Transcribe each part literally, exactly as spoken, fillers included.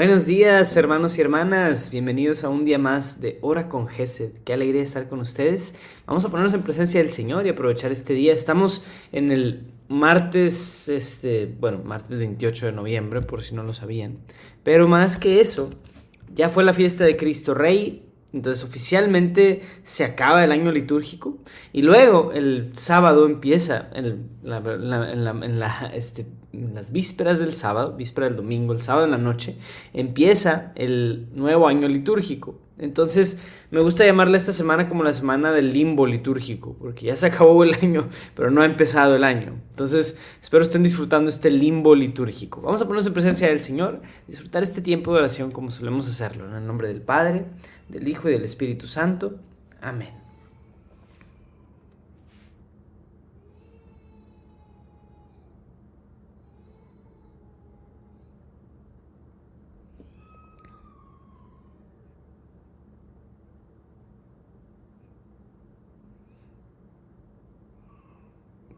Buenos días, hermanos y hermanas, bienvenidos a un día más de Hora con Jésed. Qué alegría estar con ustedes. Vamos a ponernos en presencia del Señor y aprovechar este día. Estamos en el martes, este, bueno, martes veintiocho de noviembre, por si no lo sabían. Pero más que eso, ya fue la fiesta de Cristo Rey, entonces oficialmente se acaba el año litúrgico. Y luego el sábado empieza, el, la, la, en, la, en, la, este, en las vísperas del sábado, víspera del domingo, el sábado en la noche, empieza el nuevo año litúrgico. Entonces me gusta llamarla esta semana como la semana del limbo litúrgico, porque ya se acabó el año, pero no ha empezado el año. Entonces espero estén disfrutando este limbo litúrgico. Vamos a ponernos en presencia del Señor, disfrutar este tiempo de oración como solemos hacerlo. En el nombre del Padre, del Hijo y del Espíritu Santo. Amén.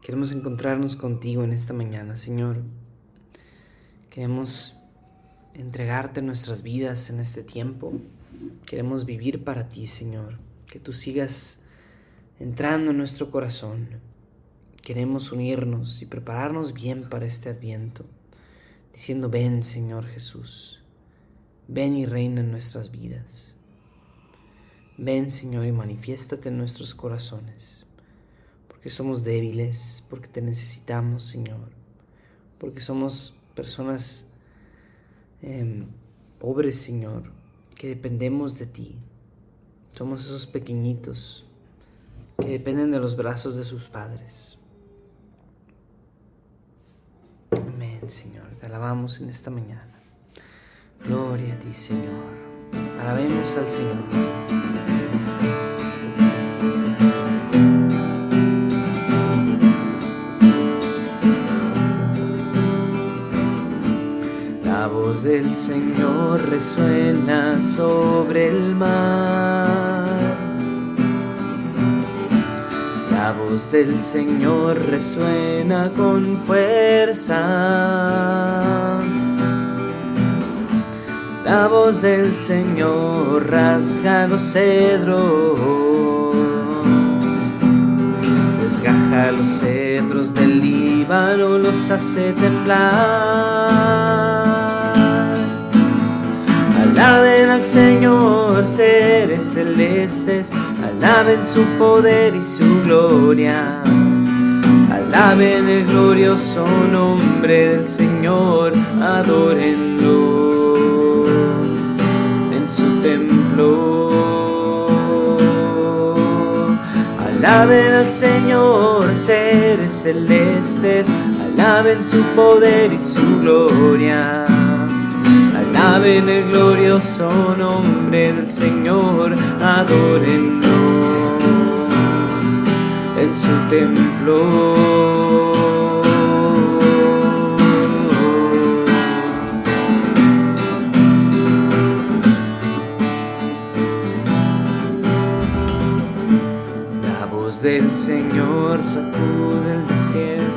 Queremos encontrarnos contigo en esta mañana, Señor. Queremos entregarte nuestras vidas en este tiempo. Queremos vivir para ti, Señor. Que tú sigas entrando en nuestro corazón. Queremos unirnos y prepararnos bien para este Adviento, diciendo, ven, Señor Jesús. Ven y reina en nuestras vidas. Ven, Señor, y manifiéstate en nuestros corazones. Porque somos débiles, porque te necesitamos, Señor, porque somos personas eh, pobres, Señor, que dependemos de ti. Somos esos pequeñitos que dependen de los brazos de sus padres. Amén, Señor, te alabamos en esta mañana. Gloria a ti, Señor. Alabemos al Señor. La voz del Señor resuena sobre el mar. La voz del Señor resuena con fuerza. La voz del Señor rasga los cedros. Desgaja los cedros del Líbano, los hace temblar. Alaben al Señor, seres celestes, alaben su poder y su gloria. Alaben el glorioso nombre del Señor, adórenlo en su templo. Alaben al Señor, seres celestes, alaben su poder y su gloria. Alaben el glorioso nombre del Señor, adórenlo en su templo. La voz del Señor sacude el desierto.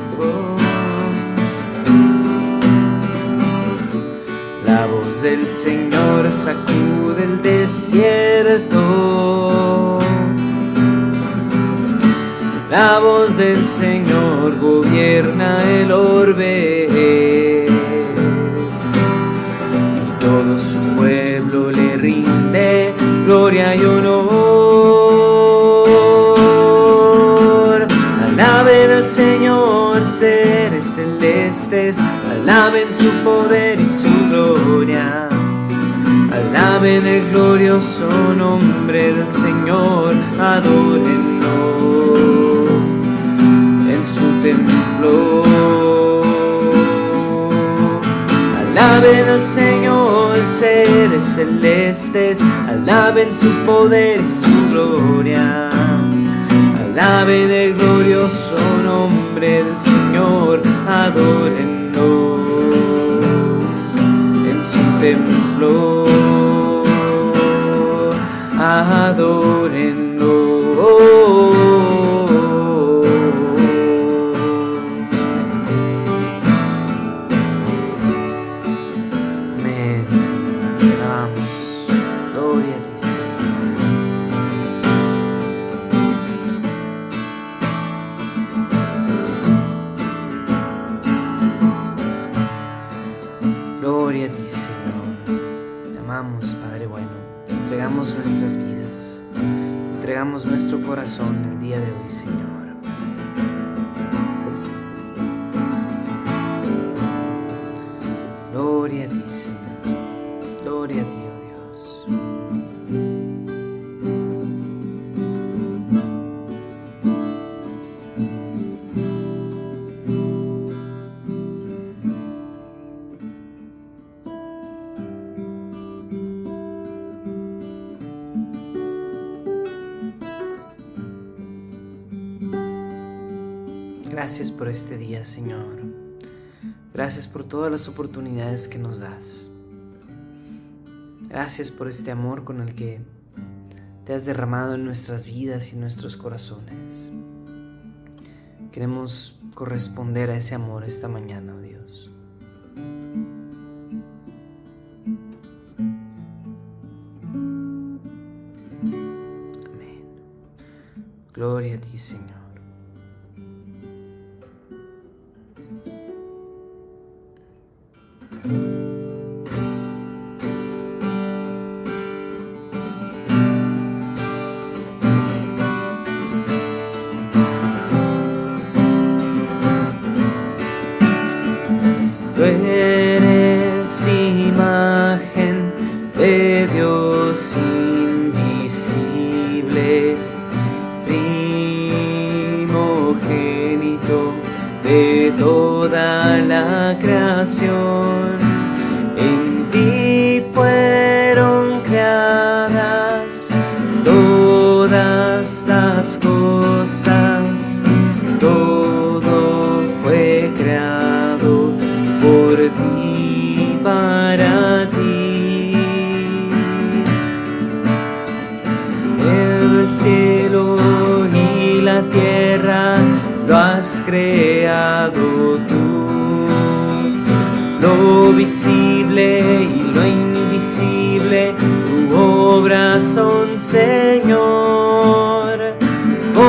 La voz del Señor sacude el desierto. La voz del Señor gobierna el orbe. Y todo su pueblo le rinde gloria y honor. Alaben al Señor, seres celestes, alaben su poder y su gloria. Alaben el glorioso nombre del Señor, adórenlo en su templo. Alaben al Señor, seres celestes, alaben su poder y su gloria. Alaben el glorioso nombre del Señor, adórenlo en su templo. Adórenlo. Amén. gloria a ti, Señor. Gloria a ti, Señor. Te amamos, Padre bueno. Te entregamos nuestras vidas. Te entregamos nuestro corazón el día de hoy, Señor. Gloria a ti, Señor. Gloria a ti, oh Dios. Gracias por este día, Señor. Gracias por todas las oportunidades que nos das. Gracias por este amor con el que te has derramado en nuestras vidas y en nuestros corazones. Queremos corresponder a ese amor esta mañana, oh Dios. Amén. Gloria a ti, Señor.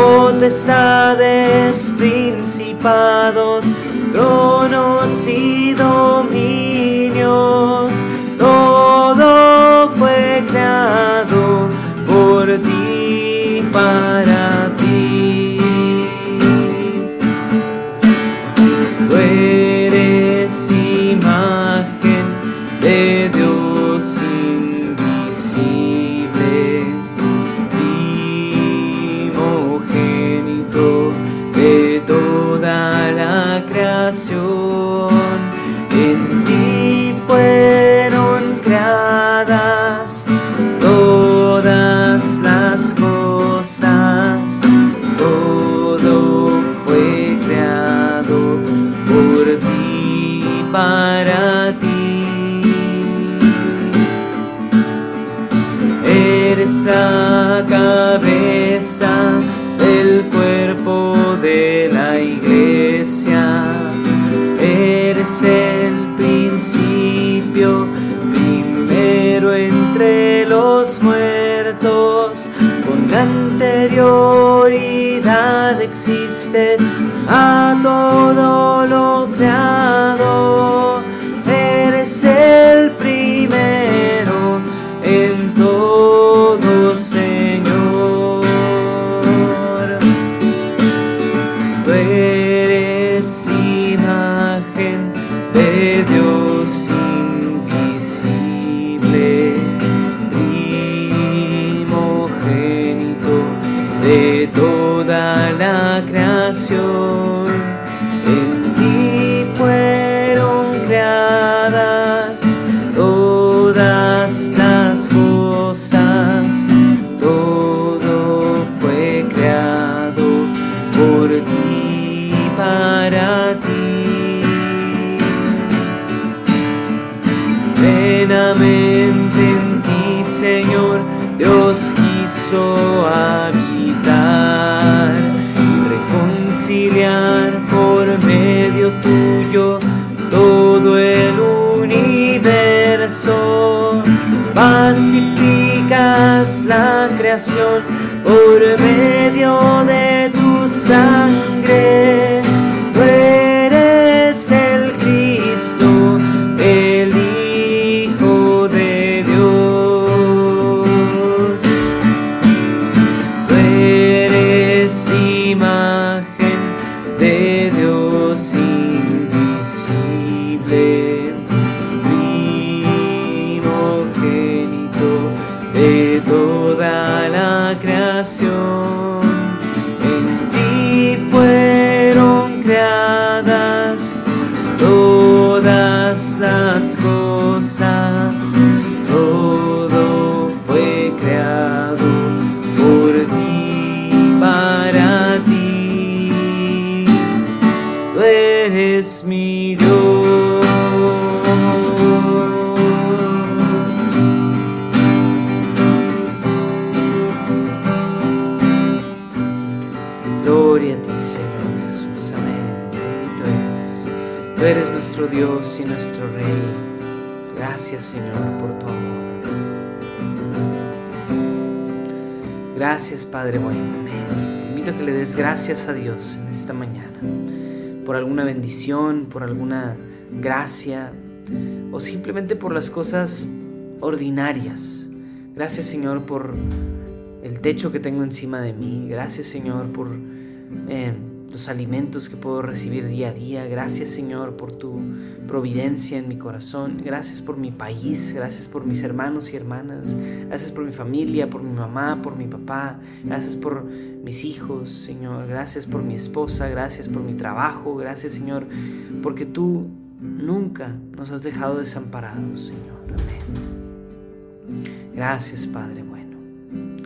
Potestades, principados, tronos y dominios, todo fue creado por ti, para ti. Tú eres imagen de Dios invisible, toda la creación. En ti fueron creadas todas las cosas, todo fue creado por ti, para ti. Eres la cabeza del cuerpo de la iglesia, eres el principio, primero entre los muertos, con anterioridad existes a todo lo creado, eres el primero en todo, Señor. Dios invisible, primogénito de toda la creación, en ti fueron creadas todas las cosas, todo fue creado por ti, para ti. Plenamente en ti, Señor, Dios quiso habitar y reconciliar por medio tuyo todo el universo. Pacifica santificas la creación por medio de tu sangre. Tú eres el Cristo, el Hijo de Dios. Tú eres imagen de Dios invisible. Toda la creación, en ti fueron creadas todas las cosas, todo fue creado por ti, para ti, tú eres mi Dios. Tú eres nuestro Dios y nuestro Rey. Gracias, Señor, por tu amor. Gracias, Padre bueno. Amén. Te invito a que le des gracias a Dios en esta mañana por alguna bendición, por alguna gracia o simplemente por las cosas ordinarias. Gracias, Señor, por el techo que tengo encima de mí. Gracias, Señor, por... Eh, los alimentos que puedo recibir día a día. Gracias, Señor, por tu providencia en mi corazón. Gracias por mi país. Gracias por mis hermanos y hermanas. Gracias por mi familia, por mi mamá, por mi papá. Gracias por mis hijos, Señor. Gracias por mi esposa. Gracias por mi trabajo. Gracias, Señor, porque tú nunca nos has dejado desamparados, Señor. Amén. Gracias, Padre bueno.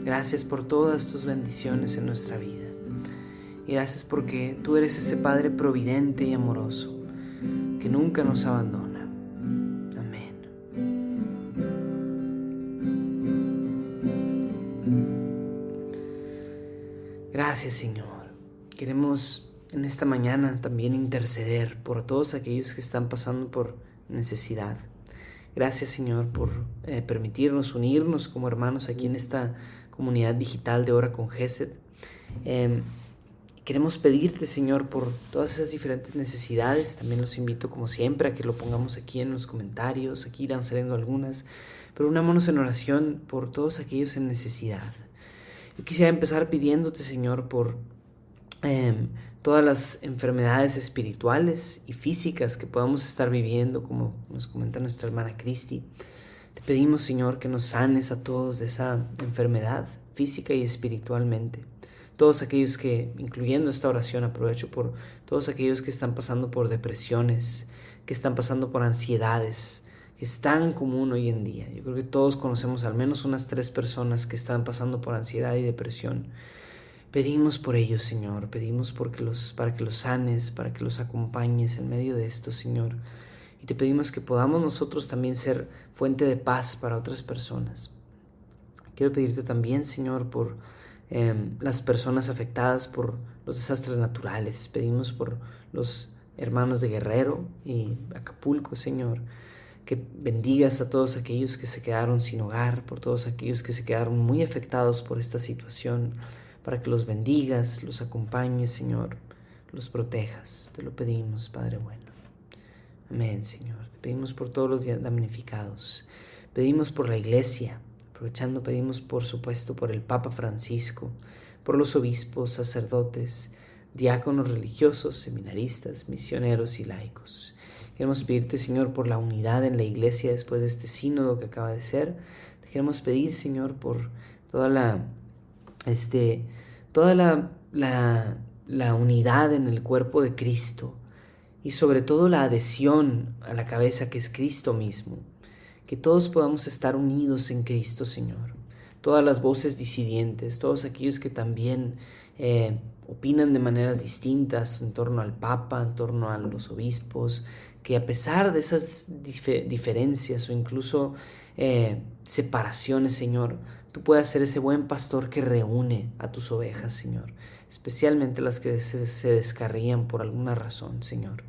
Gracias por todas tus bendiciones en nuestra vida. Y gracias porque tú eres ese Padre providente y amoroso que nunca nos abandona. Amén. Gracias, Señor. Queremos en esta mañana también interceder por todos aquellos que están pasando por necesidad. Gracias, Señor, por eh, permitirnos unirnos como hermanos aquí en esta comunidad digital de Hora con Jésed. Eh, Queremos pedirte, Señor, por todas esas diferentes necesidades. También los invito, como siempre, a que lo pongamos aquí en los comentarios. Aquí irán saliendo algunas. Pero unámonos en oración por todos aquellos en necesidad. Yo quisiera empezar pidiéndote, Señor, por eh, todas las enfermedades espirituales y físicas que podamos estar viviendo, como nos comenta nuestra hermana Cristi. Te pedimos, Señor, que nos sanes a todos de esa enfermedad física y espiritualmente. Todos aquellos que, incluyendo esta oración, aprovecho por todos aquellos que están pasando por depresiones, que están pasando por ansiedades, que es tan común hoy en día. Yo creo que todos conocemos al menos unas tres personas que están pasando por ansiedad y depresión. Pedimos por ellos, Señor, pedimos porque los, para que los sanes, para que los acompañes en medio de esto, Señor. Y te pedimos que podamos nosotros también ser fuente de paz para otras personas. Quiero pedirte también, Señor, por... Eh, las personas afectadas por los desastres naturales. Pedimos por los hermanos de Guerrero y Acapulco, Señor, que bendigas a todos aquellos que se quedaron sin hogar, por todos aquellos que se quedaron muy afectados por esta situación, para que los bendigas, los acompañes, Señor, los protejas. Te lo pedimos, Padre bueno. Amén, Señor. Te pedimos por todos los damnificados. Pedimos por la iglesia. Aprovechando, pedimos por supuesto por el Papa Francisco, por los obispos, sacerdotes, diáconos religiosos, seminaristas, misioneros y laicos. Queremos pedirte, Señor, por la unidad en la Iglesia después de este sínodo que acaba de ser. Te queremos pedir, Señor, por toda la, este, toda la, la, la unidad en el cuerpo de Cristo y sobre todo la adhesión a la cabeza que es Cristo mismo. Que todos podamos estar unidos en Cristo, Señor. Todas las voces disidentes, todos aquellos que también eh, opinan de maneras distintas en torno al Papa, en torno a los obispos, que a pesar de esas dif- diferencias o incluso eh, separaciones, Señor, tú puedas ser ese buen pastor que reúne a tus ovejas, Señor, especialmente las que se, se descarrían por alguna razón, Señor.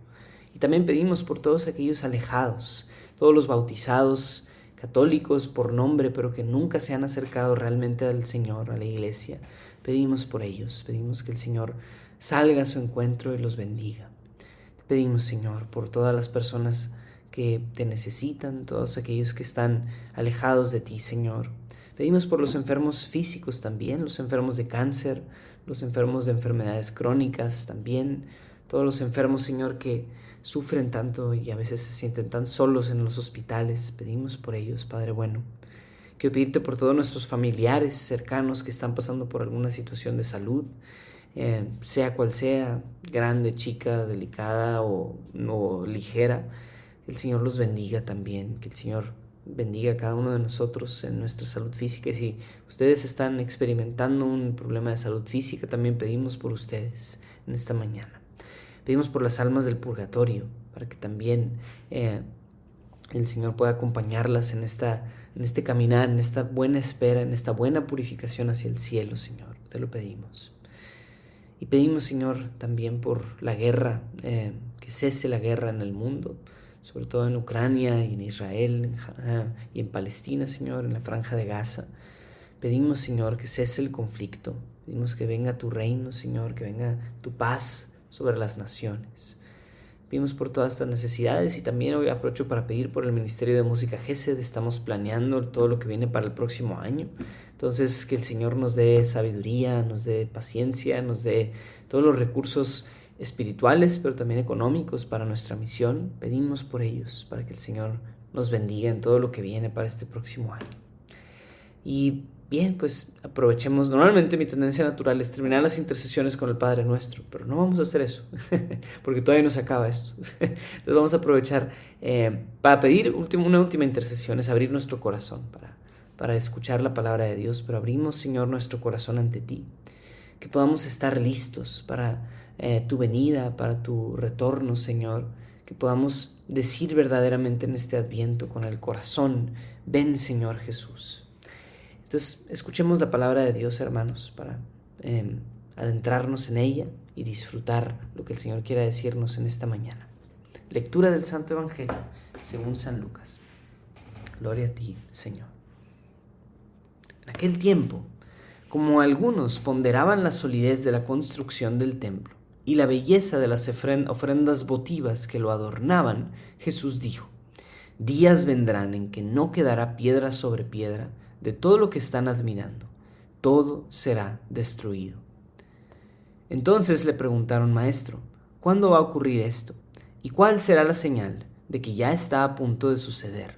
Y también pedimos por todos aquellos alejados, todos los bautizados católicos por nombre, pero que nunca se han acercado realmente al Señor, a la iglesia. Pedimos por ellos, pedimos que el Señor salga a su encuentro y los bendiga. Te pedimos, Señor, por todas las personas que te necesitan, todos aquellos que están alejados de ti, Señor. Pedimos por los enfermos físicos también, los enfermos de cáncer, los enfermos de enfermedades crónicas también, todos los enfermos, Señor, que sufren tanto y a veces se sienten tan solos en los hospitales. Pedimos por ellos, Padre bueno. Quiero pedirte por todos nuestros familiares cercanos que están pasando por alguna situación de salud, eh, sea cual sea, grande, chica, delicada o, o ligera. El Señor los bendiga también, que el Señor bendiga a cada uno de nosotros en nuestra salud física. Y si ustedes están experimentando un problema de salud física, también pedimos por ustedes en esta mañana. Pedimos por las almas del purgatorio, para que también eh, el Señor pueda acompañarlas en, esta, en este caminar, en esta buena espera, en esta buena purificación hacia el cielo, Señor. Te lo pedimos. Y pedimos, Señor, también por la guerra, eh, que cese la guerra en el mundo, sobre todo en Ucrania y en Israel y en Palestina, Señor, en la franja de Gaza. Pedimos, Señor, que cese el conflicto. Pedimos que venga tu reino, Señor, que venga tu paz sobre las naciones. Pedimos por todas estas necesidades y también hoy aprovecho para pedir por el Ministerio de Música GESED. Estamos planeando todo lo que viene para el próximo año. Entonces, que el Señor nos dé sabiduría, nos dé paciencia, nos dé todos los recursos espirituales, pero también económicos para nuestra misión. Pedimos por ellos, para que el Señor nos bendiga en todo lo que viene para este próximo año. Y bien, pues aprovechemos. Normalmente mi tendencia natural es terminar las intercesiones con el Padre Nuestro, pero no vamos a hacer eso, porque todavía no se acaba esto. Entonces vamos a aprovechar eh, para pedir último, una última intercesión, es abrir nuestro corazón para, para escuchar la palabra de Dios, pero abrimos, Señor, nuestro corazón ante ti, que podamos estar listos para eh, tu venida, para tu retorno, Señor, que podamos decir verdaderamente en este Adviento con el corazón: ven, Señor Jesús. Entonces, escuchemos la palabra de Dios, hermanos, para eh, adentrarnos en ella y disfrutar lo que el Señor quiera decirnos en esta mañana. Lectura del Santo Evangelio según San Lucas. Gloria a ti, Señor. En aquel tiempo, como algunos ponderaban la solidez de la construcción del templo y la belleza de las ofrendas votivas que lo adornaban, Jesús dijo: días vendrán en que no quedará piedra sobre piedra de todo lo que están admirando, todo será destruido. Entonces le preguntaron: Maestro, ¿cuándo va a ocurrir esto? ¿Y cuál será la señal de que ya está a punto de suceder?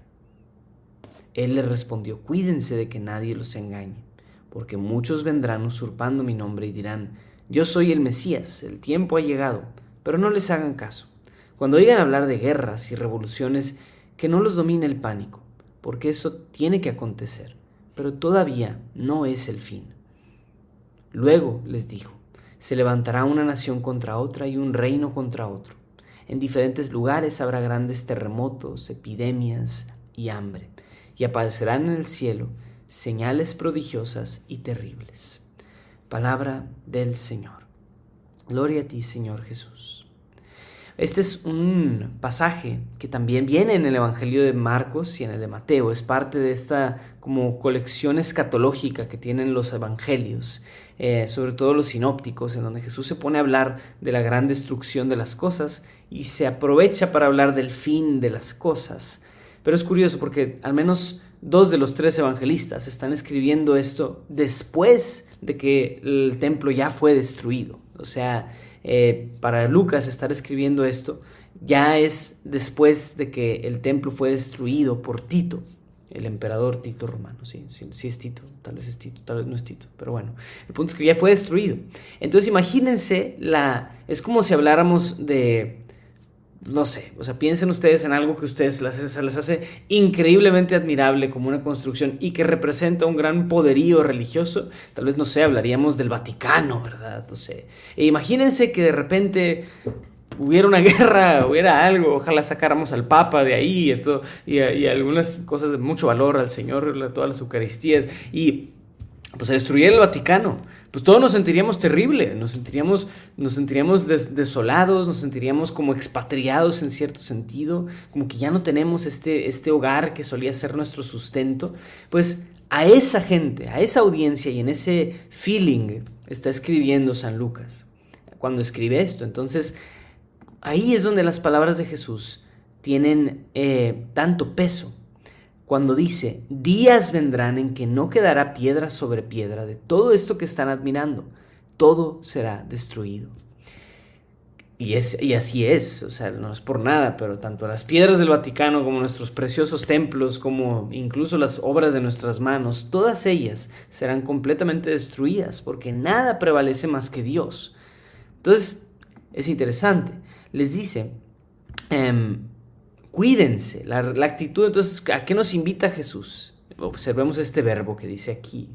Él les respondió: cuídense de que nadie los engañe, porque muchos vendrán usurpando mi nombre y dirán: yo soy el Mesías, el tiempo ha llegado, pero no les hagan caso. Cuando oigan hablar de guerras y revoluciones, que no los domine el pánico, porque eso tiene que acontecer, pero todavía no es el fin. Luego les dijo: se levantará una nación contra otra y un reino contra otro. En diferentes lugares habrá grandes terremotos, epidemias y hambre, y aparecerán en el cielo señales prodigiosas y terribles. Palabra del Señor. Gloria a ti, Señor Jesús. Este es un pasaje que también viene en el Evangelio de Marcos y en el de Mateo. Es parte de esta como colección escatológica que tienen los evangelios, eh, sobre todo los sinópticos, en donde Jesús se pone a hablar de la gran destrucción de las cosas y se aprovecha para hablar del fin de las cosas. Pero es curioso porque al menos dos de los tres evangelistas están escribiendo esto después de que el templo ya fue destruido. O sea, eh, para Lucas estar escribiendo esto ya es después de que el templo fue destruido por Tito, el emperador Tito romano. Sí, sí, sí es Tito, tal vez es Tito, tal vez no es Tito, pero bueno, el punto es que ya fue destruido. Entonces imagínense, la, es como si habláramos de... No sé, o sea, piensen ustedes en algo que ustedes les, les hace increíblemente admirable como una construcción y que representa un gran poderío religioso. Tal vez, no sé, hablaríamos del Vaticano, ¿verdad? No sé. E imagínense que de repente hubiera una guerra, hubiera algo, ojalá sacáramos al Papa de ahí y, todo, y, y algunas cosas de mucho valor al Señor, todas las Eucaristías y... pues a destruir el Vaticano, pues todos nos sentiríamos terrible, nos sentiríamos, nos sentiríamos des- desolados, nos sentiríamos como expatriados en cierto sentido, como que ya no tenemos este, este hogar que solía ser nuestro sustento. Pues a esa gente, a esa audiencia y en ese feeling está escribiendo San Lucas cuando escribe esto. Entonces ahí es donde las palabras de Jesús tienen eh, tanto peso. Cuando dice, días vendrán en que no quedará piedra sobre piedra de todo esto que están admirando. Todo será destruido. Y, es, y así es, o sea, no es por nada, pero tanto las piedras del Vaticano como nuestros preciosos templos, como incluso las obras de nuestras manos, todas ellas serán completamente destruidas porque nada prevalece más que Dios. Entonces, es interesante. Les dice... Eh, Cuídense, la, la actitud. Entonces, ¿a qué nos invita Jesús? Observemos este verbo que dice aquí.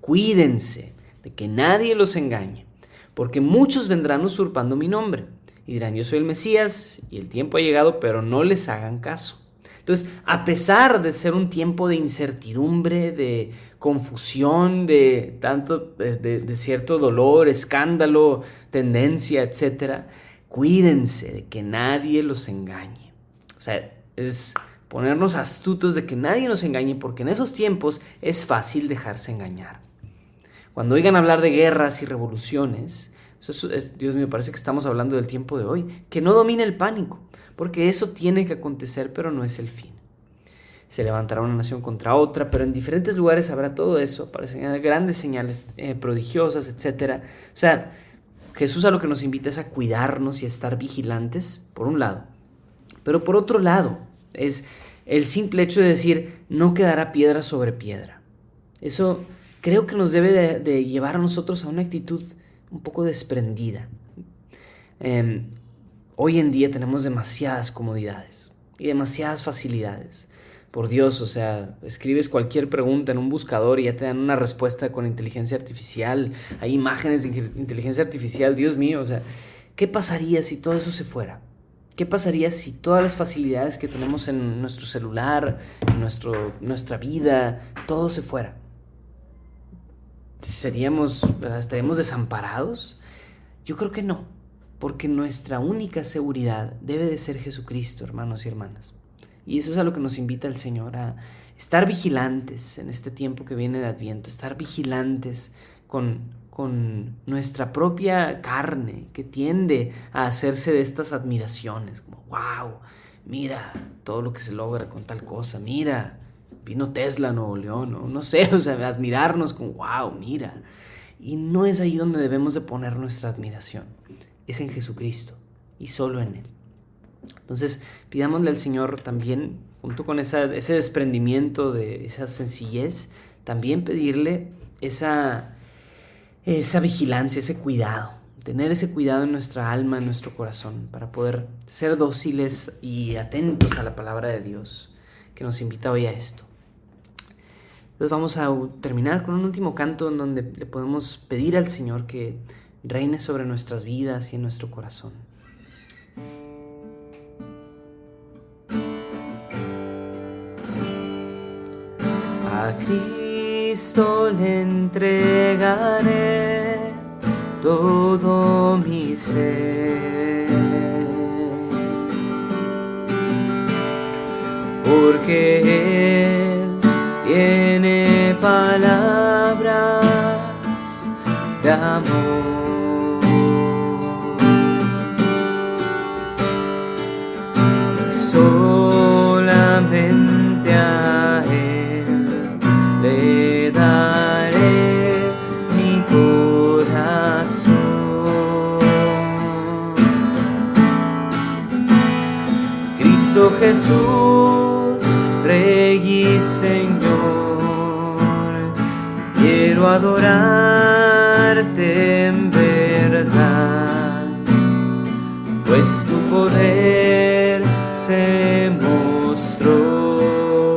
Cuídense de que nadie los engañe, porque muchos vendrán usurpando mi nombre y dirán, yo soy el Mesías y el tiempo ha llegado, pero no les hagan caso. Entonces, a pesar de ser un tiempo de incertidumbre, de confusión, de, tanto, de, de cierto dolor, escándalo, tendencia, etcétera, cuídense de que nadie los engañe. O sea, es ponernos astutos de que nadie nos engañe, porque en esos tiempos es fácil dejarse engañar. Cuando oigan hablar de guerras y revoluciones, eso es, Dios mío, parece que estamos hablando del tiempo de hoy, que no domine el pánico, porque eso tiene que acontecer, pero no es el fin. Se levantará una nación contra otra, pero en diferentes lugares habrá todo eso, aparecerán grandes señales eh, prodigiosas, etcétera. O sea, Jesús a lo que nos invita es a cuidarnos y a estar vigilantes, por un lado. Pero por otro lado, es el simple hecho de decir, no quedará piedra sobre piedra. Eso creo que nos debe de, de llevar a nosotros a una actitud un poco desprendida. Eh, hoy en día tenemos demasiadas comodidades y demasiadas facilidades. Por Dios, o sea, escribes cualquier pregunta en un buscador y ya te dan una respuesta con inteligencia artificial. Hay imágenes de inteligencia artificial, Dios mío, o sea, ¿qué pasaría si todo eso se fuera? ¿Qué pasaría si todas las facilidades que tenemos en nuestro celular, en nuestro, nuestra vida, todo se fuera? ¿Seríamos, estaríamos desamparados? Yo creo que no, porque nuestra única seguridad debe de ser Jesucristo, hermanos y hermanas. Y eso es a lo que nos invita el Señor, a estar vigilantes en este tiempo que viene de Adviento, estar vigilantes con... con nuestra propia carne que tiende a hacerse de estas admiraciones, como wow, mira todo lo que se logra con tal cosa, mira, vino Tesla a Nuevo León, no, no sé, o sea, admirarnos con wow, mira, y no es ahí donde debemos de poner nuestra admiración, es en Jesucristo y solo en Él. Entonces pidámosle al Señor también, junto con esa, ese desprendimiento de esa sencillez, también pedirle esa... esa vigilancia, ese cuidado, tener ese cuidado en nuestra alma, en nuestro corazón, para poder ser dóciles y atentos a la palabra de Dios que nos invita hoy a esto. Entonces vamos a terminar con un último canto en donde le podemos pedir al Señor que reine sobre nuestras vidas y en nuestro corazón. A Cristo le entregaré todo mi ser, porque Él tiene palabras de amor. Solamente a Él le daré mi corazón. Cristo Jesús, Rey y Señor, quiero adorarte en verdad, pues tu poder se mostró,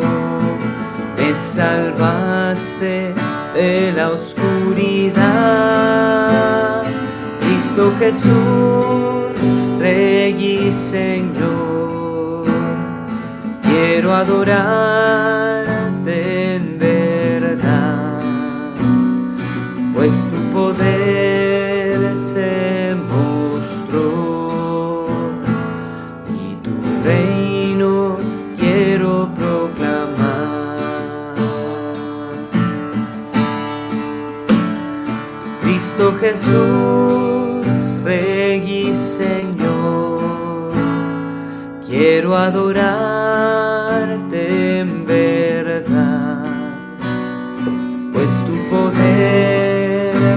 me salvaste de la oscuridad. Cristo Jesús, Rey y Señor, quiero adorarte en verdad, pues tu poder se mostró y tu reino quiero proclamar. Cristo Jesús, Rey y Señor, quiero adorarte en verdad, pues tu poder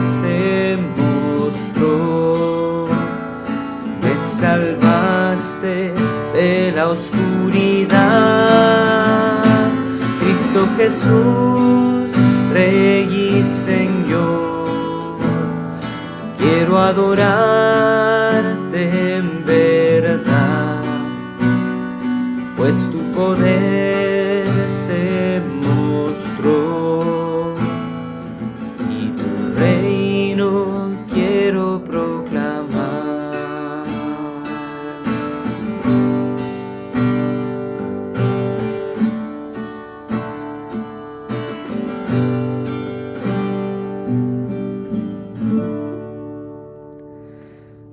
se mostró, me salvaste de la oscuridad. Cristo Jesús, Rey y Señor, quiero adorarte en verdad, pues tu poder se mostró.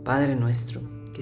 Padre nuestro, que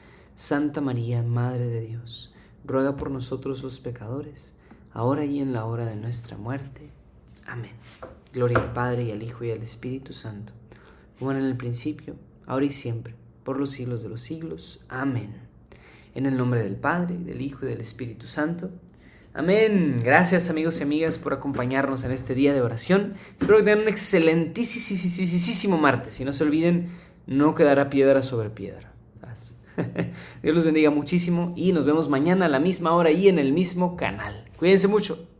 Santa María, Madre de Dios, ruega por nosotros los pecadores, ahora y en la hora de nuestra muerte. Amén. Gloria al Padre, y al Hijo, y al Espíritu Santo, como era en el principio, ahora y siempre, por los siglos de los siglos. Amén. En el nombre del Padre, del Hijo, y del Espíritu Santo. Amén. Gracias, amigos y amigas, por acompañarnos en este día de oración. Espero que tengan un excelentísimo martes y no se olviden, no quedará piedra sobre piedra. Dios los bendiga muchísimo y nos vemos mañana a la misma hora y en el mismo canal. Cuídense mucho.